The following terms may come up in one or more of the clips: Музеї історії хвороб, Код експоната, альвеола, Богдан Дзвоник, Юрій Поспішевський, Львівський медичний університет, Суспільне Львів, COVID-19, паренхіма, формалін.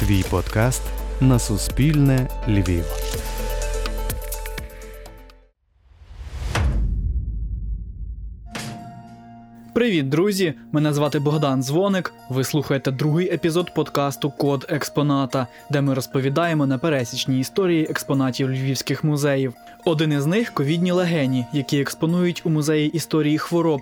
Твій подкаст на Суспільне Львів. Привіт, друзі! Мене звати Богдан Дзвоник. Ви слухаєте другий епізод подкасту «Код експоната», де ми розповідаємо на пересічні історії експонатів львівських музеїв. Один із них – ковідні легені, які експонують у Музеї історії хвороб.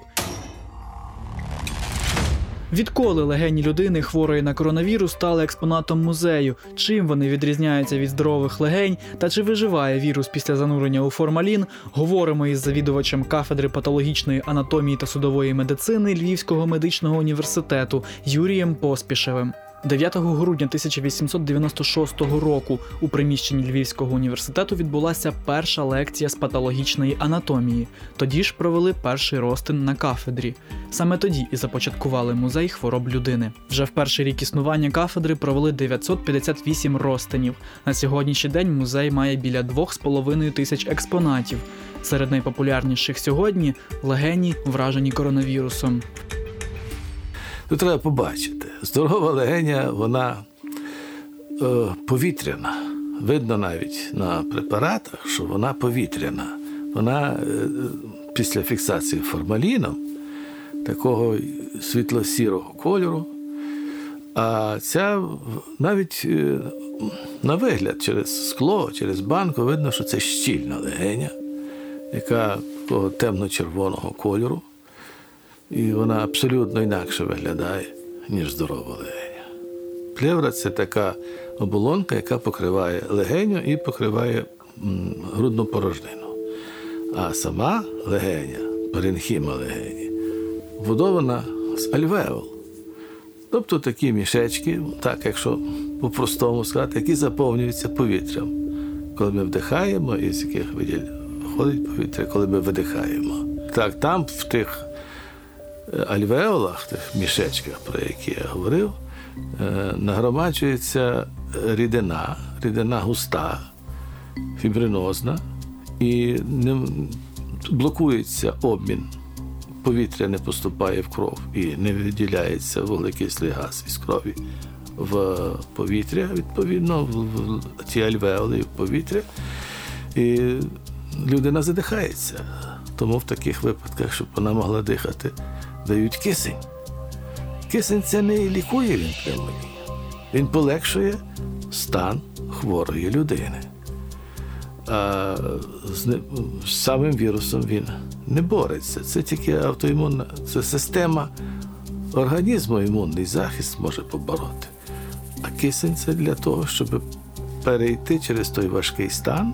Відколи легені людини, хворої на коронавірус, стали експонатом музею? Чим вони відрізняються від здорових легень? Та чи виживає вірус після занурення у формалін? Говоримо із завідувачем кафедри патологічної анатомії та судової медицини Львівського медичного університету Юрієм Поспішевим. 9 грудня 1896 року у приміщенні Львівського університету відбулася перша лекція з патологічної анатомії. Тоді ж провели перший розтин на кафедрі. Саме тоді і започаткували музей хвороб людини. Вже в перший рік існування кафедри провели 958 розтинів. На сьогоднішній день музей має біля 2,5 тисяч експонатів. Серед найпопулярніших сьогодні – легені, вражені коронавірусом. Тут треба побачити. Здорова легеня, вона повітряна. Видно навіть на препаратах, що вона повітряна. Вона після фіксації формаліном такого світло-сірого кольору. А ця навіть на вигляд через скло, через банку видно, що це щільна легеня, яка такого темно-червоного кольору. І вона абсолютно інакше виглядає, ніж здорова легеня. Плевра – це така оболонка, яка покриває легеню і покриває грудну порожнину. А сама легеня, паренхіма легені, будована з альвеол. Тобто такі мішечки, так якщо по-простому сказати, які заповнюються повітрям. Коли ми вдихаємо, із яких виходить повітря, коли ми видихаємо. Так, там в тих альвеолах, тих мішечках, про які я говорив, нагромаджується рідина густа, фібринозна, і блокується обмін. Повітря не поступає в кров і не виділяється вуглекислий газ із крові в повітря, відповідно, в ті альвеоли в повітря, і людина задихається. Тому в таких випадках, щоб вона могла дихати, дають кисень. Кисень це не лікує він пневмонію. Він полегшує стан хворої людини. А з самим вірусом він не бореться. Це тільки автоімунна, це система організму, імунний захист може побороти. А кисень це для того, щоб перейти через той важкий стан,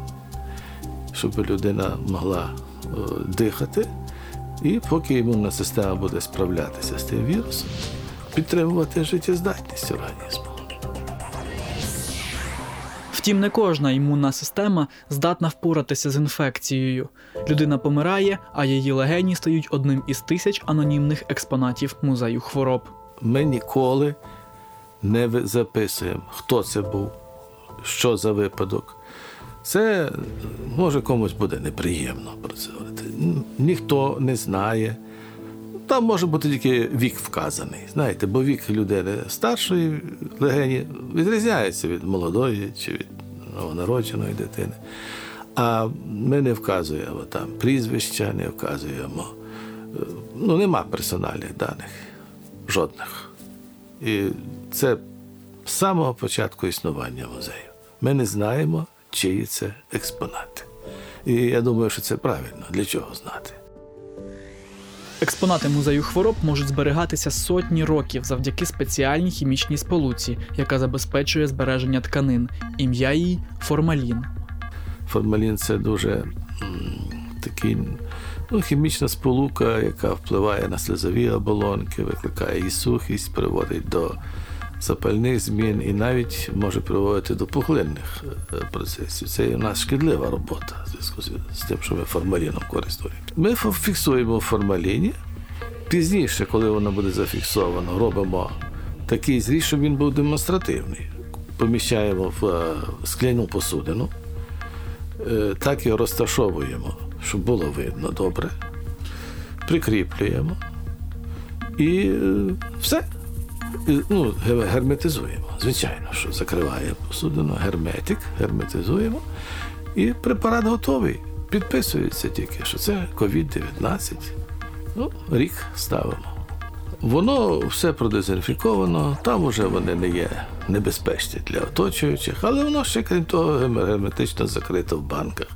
щоб людина могла дихати, і поки імунна система буде справлятися з тим вірусом, підтримувати життєздатність організму. Втім, не кожна імунна система здатна впоратися з інфекцією. Людина помирає, а її легені стають одним із тисяч анонімних експонатів музею хвороб. Ми ніколи не записуємо, хто це був, що за випадок. Це, може, комусь буде неприємно про це говорити. Ніхто не знає. Там може бути тільки вік вказаний, знаєте, бо вік людини старшої легені відрізняється від молодої чи від новонародженої дитини. А ми не вказуємо там прізвища, не вказуємо. Нема персональних даних. Жодних. І це з самого початку існування музею. Ми не знаємо, чиї це експонати. І я думаю, що це правильно. Для чого знати? Експонати музею хвороб можуть зберігатися сотні років завдяки спеціальній хімічній сполуці, яка забезпечує збереження тканин. Ім'я її – формалін. Формалін – це дуже такий, хімічна сполука, яка впливає на слизові оболонки, викликає і сухість, приводить до запальних змін і навіть може приводити до пухлинних процесів. Це у нас шкідлива робота в зв'язку з тим, що ми формаліном користуємося. Ми фіксуємо в формаліні. Пізніше, коли воно буде зафіксовано, робимо такий зріз, щоб він був демонстративний. Поміщаємо в скляну посудину, так його розташовуємо, щоб було видно добре. Прикріплюємо і все. Ну, герметизуємо. Звичайно, що закриває посудину. Герметик, герметизуємо. І препарат готовий. Підписується тільки, що це COVID-19. Ну, рік ставимо. Воно все продезінфіковано, там вже вони не є небезпечні для оточуючих, але воно ще, крім того, герметично закрито в банках.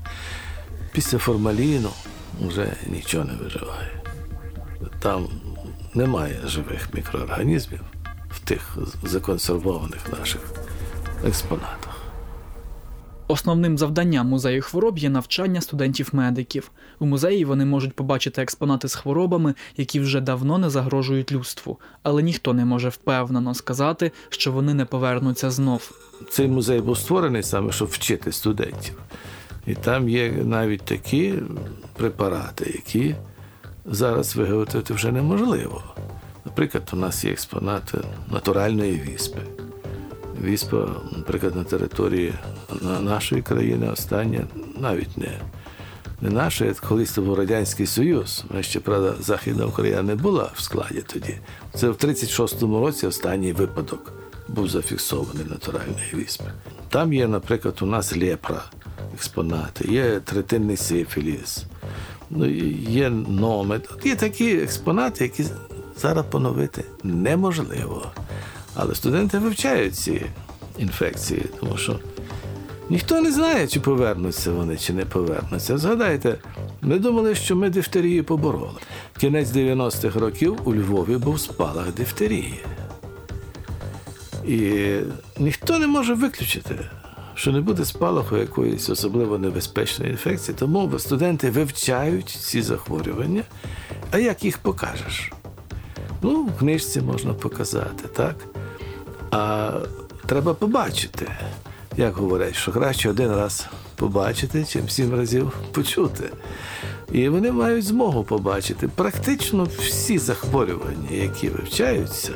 Після формаліну вже нічого не виживає. Там немає живих мікроорганізмів в тих законсервованих наших експонатах. Основним завданням музею хвороб є навчання студентів-медиків. У музеї вони можуть побачити експонати з хворобами, які вже давно не загрожують людству. Але ніхто не може впевнено сказати, що вони не повернуться знов. Цей музей був створений саме, щоб вчити студентів. І там є навіть такі препарати, які зараз виготовити вже неможливо. Наприклад, у нас є експонати натуральної віспи. Віспа, наприклад, на території нашої країни остання, навіть не наша, колись це був Радянський Союз. Ми ще, правда, Західна Україна не була в складі тоді. Це в 36-му році останній випадок був зафіксований натуральної віспи. Там є, наприклад, у нас лепра експонати, є третинний сифіліс, є номет. Є такі експонати, які зараз поновити неможливо. Але студенти вивчають ці інфекції, тому що ніхто не знає, чи повернуться вони, чи не повернуться. Згадайте, ми думали, що ми дифтерію побороли. Кінець 90-х років у Львові був спалах дифтерії. І ніхто не може виключити, що не буде спалаху якоїсь особливо небезпечної інфекції. Тому студенти вивчають ці захворювання. А як їх покажеш? Ну, в книжці можна показати, так? А треба побачити. Як говорять, що краще один раз побачити, чим 7 разів почути. І вони мають змогу побачити. Практично всі захворювання, які вивчаються,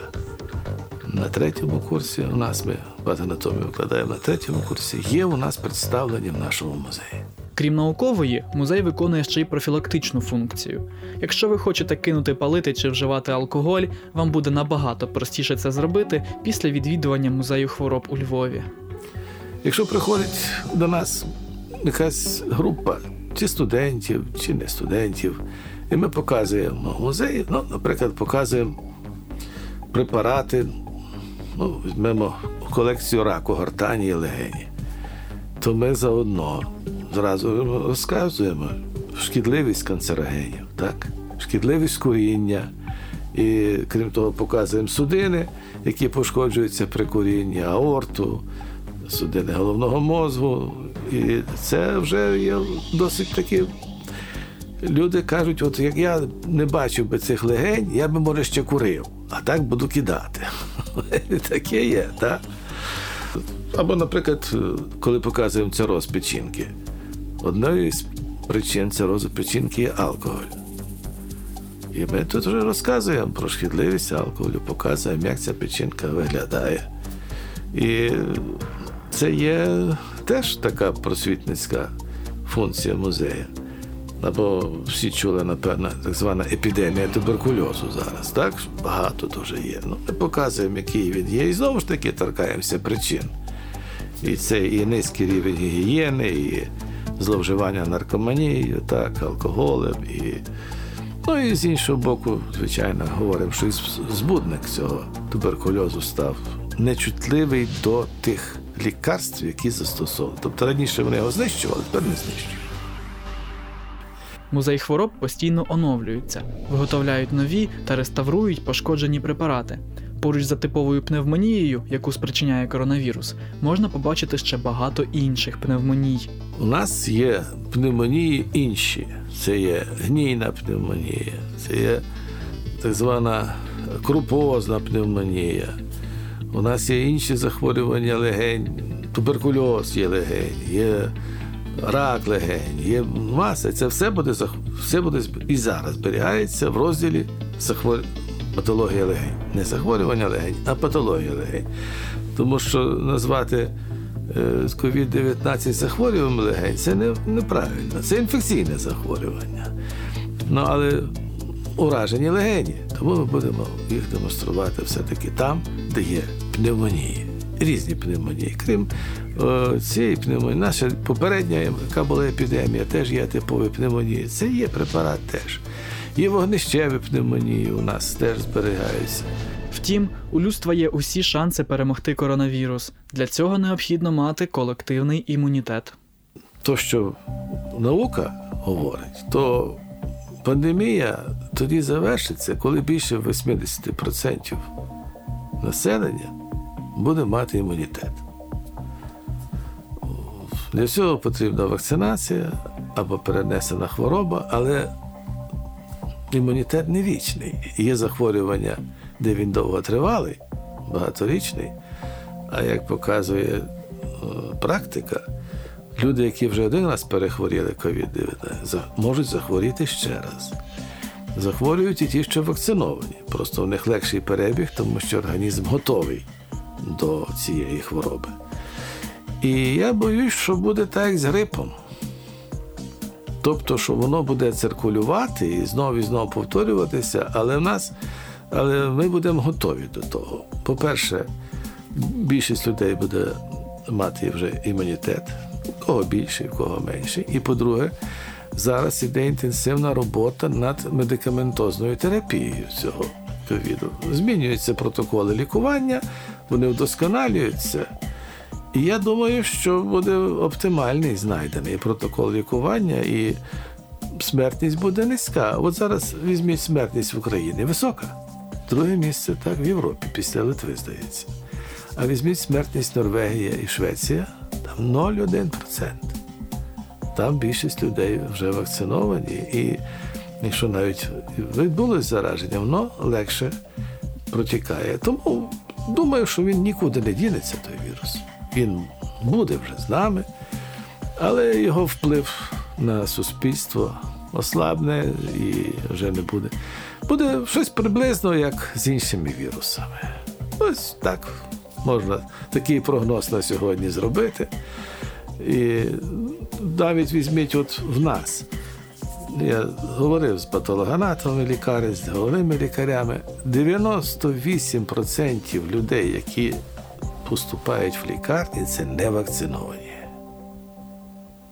на 3-му курсі, у нас ми патанатомію викладаємо на 3-му курсі, є у нас представлені в нашому музеї. Крім наукової, музей виконує ще й профілактичну функцію. Якщо ви хочете кинути палити чи вживати алкоголь, вам буде набагато простіше це зробити після відвідування музею хвороб у Львові. Якщо приходить до нас якась група чи студентів, чи не студентів, і ми показуємо музей, ну, наприклад, показуємо препарати, ну, візьмемо колекцію раку гортані і легені, то ми заодно зразу розказуємо шкідливість канцерогенів, так? Шкідливість куріння. І, крім того, показуємо судини, які пошкоджуються при курінні, аорту, судини головного мозку. І це вже є досить такі... Люди кажуть, от як я не бачив би цих легень, я би, може, ще курив, а так буду кидати. Таке є, так? Або, наприклад, коли показуємо цироз печінки. Одною з причин цирозу печінки є алкоголь. І ми тут вже розказуємо про шкідливість алкоголю, показуємо, як ця печінка виглядає. І це є теж така просвітницька функція музею. Або всі чули, напевно, так звана епідемія туберкульозу зараз, так? Багато дуже є. Ну, ми показуємо, який він є, і знову ж таки торкаємося причин. І це і низький рівень гігієни, і зловживання наркоманією, так, алкоголем. Ну і з іншого боку, звичайно, говоримо, що збудник цього туберкульозу став нечутливий до тих лікарств, які застосовували. Тобто раніше вони його знищували, тепер не знищують. Музей хвороб постійно оновлюється, виготовляють нові та реставрують пошкоджені препарати. Поруч за типовою пневмонією, яку спричиняє коронавірус, можна побачити ще багато інших пневмоній. У нас є пневмонії інші. Це є гнійна пневмонія, це є так звана крупозна пневмонія. У нас є інші захворювання легень, туберкульоз є легень, є рак легень, є маса. Це все буде і зараз зберігається в розділі патологія легень. Не захворювання легень, а патологія легень. Тому що назвати COVID-19 захворюванням легень – це неправильно. Це інфекційне захворювання. Ну, але уражені легені. Тому ми будемо їх демонструвати все-таки там, де є пневмонії. Різні пневмонії. Крім цієї пневмонії, наша попередня, яка була епідемія, теж є типові пневмонії. Це є препарат теж. Є вогнищеві пневмонії у нас теж зберігаються. Втім, у людства є усі шанси перемогти коронавірус. Для цього необхідно мати колективний імунітет. То, що наука говорить, то пандемія тоді завершиться, коли більше 80% населення буде мати імунітет. Для цього потрібна вакцинація або перенесена хвороба, але імунітет не вічний. Є захворювання, де він довготривалий, багаторічний, а як показує практика, люди, які вже один раз перехворіли COVID-19, можуть захворіти ще раз. Захворюють і ті, що вакциновані. Просто в них легший перебіг, тому що організм готовий до цієї хвороби. І я боюсь, що буде так, як з грипом. Тобто, що воно буде циркулювати і знову повторюватися, але ми будемо готові до того. По-перше, більшість людей буде мати вже імунітет. В кого більший, в кого менший. І, по-друге, зараз іде інтенсивна робота над медикаментозною терапією цього ковіду. Змінюються протоколи лікування, вони вдосконалюються. І я думаю, що буде оптимальний знайдений протокол лікування, і смертність буде низька. От зараз візьміть смертність в Україні. Висока. Друге місце, так, в Європі, після Литви, здається. А візьміть смертність Норвегія і Швеція. 0,1%. Там більшість людей вже вакциновані, і якщо навіть відбулося зараження, воно легше протікає. Тому думаю, що він нікуди не дінеться, той вірус. Він буде вже з нами, але його вплив на суспільство ослабне і вже не буде. Буде щось приблизно, як з іншими вірусами. Ось так. Можна такий прогноз на сьогодні зробити. І навіть візьміть от в нас. Я говорив з патологоанатомами лікарів, з головними лікарями. 98% людей, які поступають в лікарні, це не вакциновані.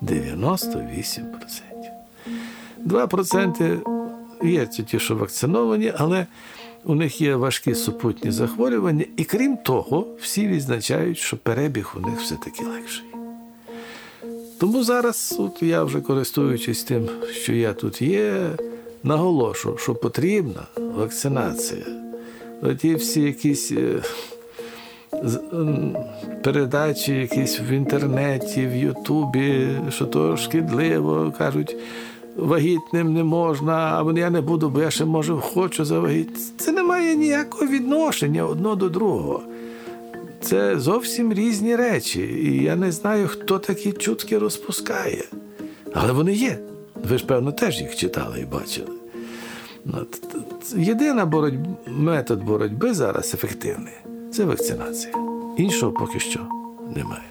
98%. 2% є ті, що вакциновані, але у них є важкі супутні захворювання, і крім того, всі відзначають, що перебіг у них все-таки легший. Тому зараз, от я вже користуючись тим, що я тут є, наголошу, що потрібна вакцинація. Оті всі якісь передачі якісь в інтернеті, в Ютубі, що то шкідливо, кажуть, вагітним не можна, а я не буду, бо я ще, може, хочу завагітніти. Це не має ніякого відношення одно до другого. Це зовсім різні речі. І я не знаю, хто такі чутки розпускає. Але вони є. Ви ж, певно, теж їх читали і бачили. Метод боротьби зараз ефективний – це вакцинація. Іншого поки що немає.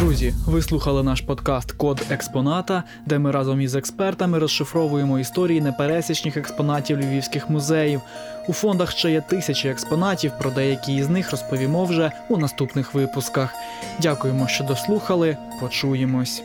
Друзі, ви слухали наш подкаст «Код експоната», де ми разом із експертами розшифровуємо історії непересічних експонатів львівських музеїв. У фондах ще є тисячі експонатів, про деякі із них розповімо вже у наступних випусках. Дякуємо, що дослухали. Почуємось.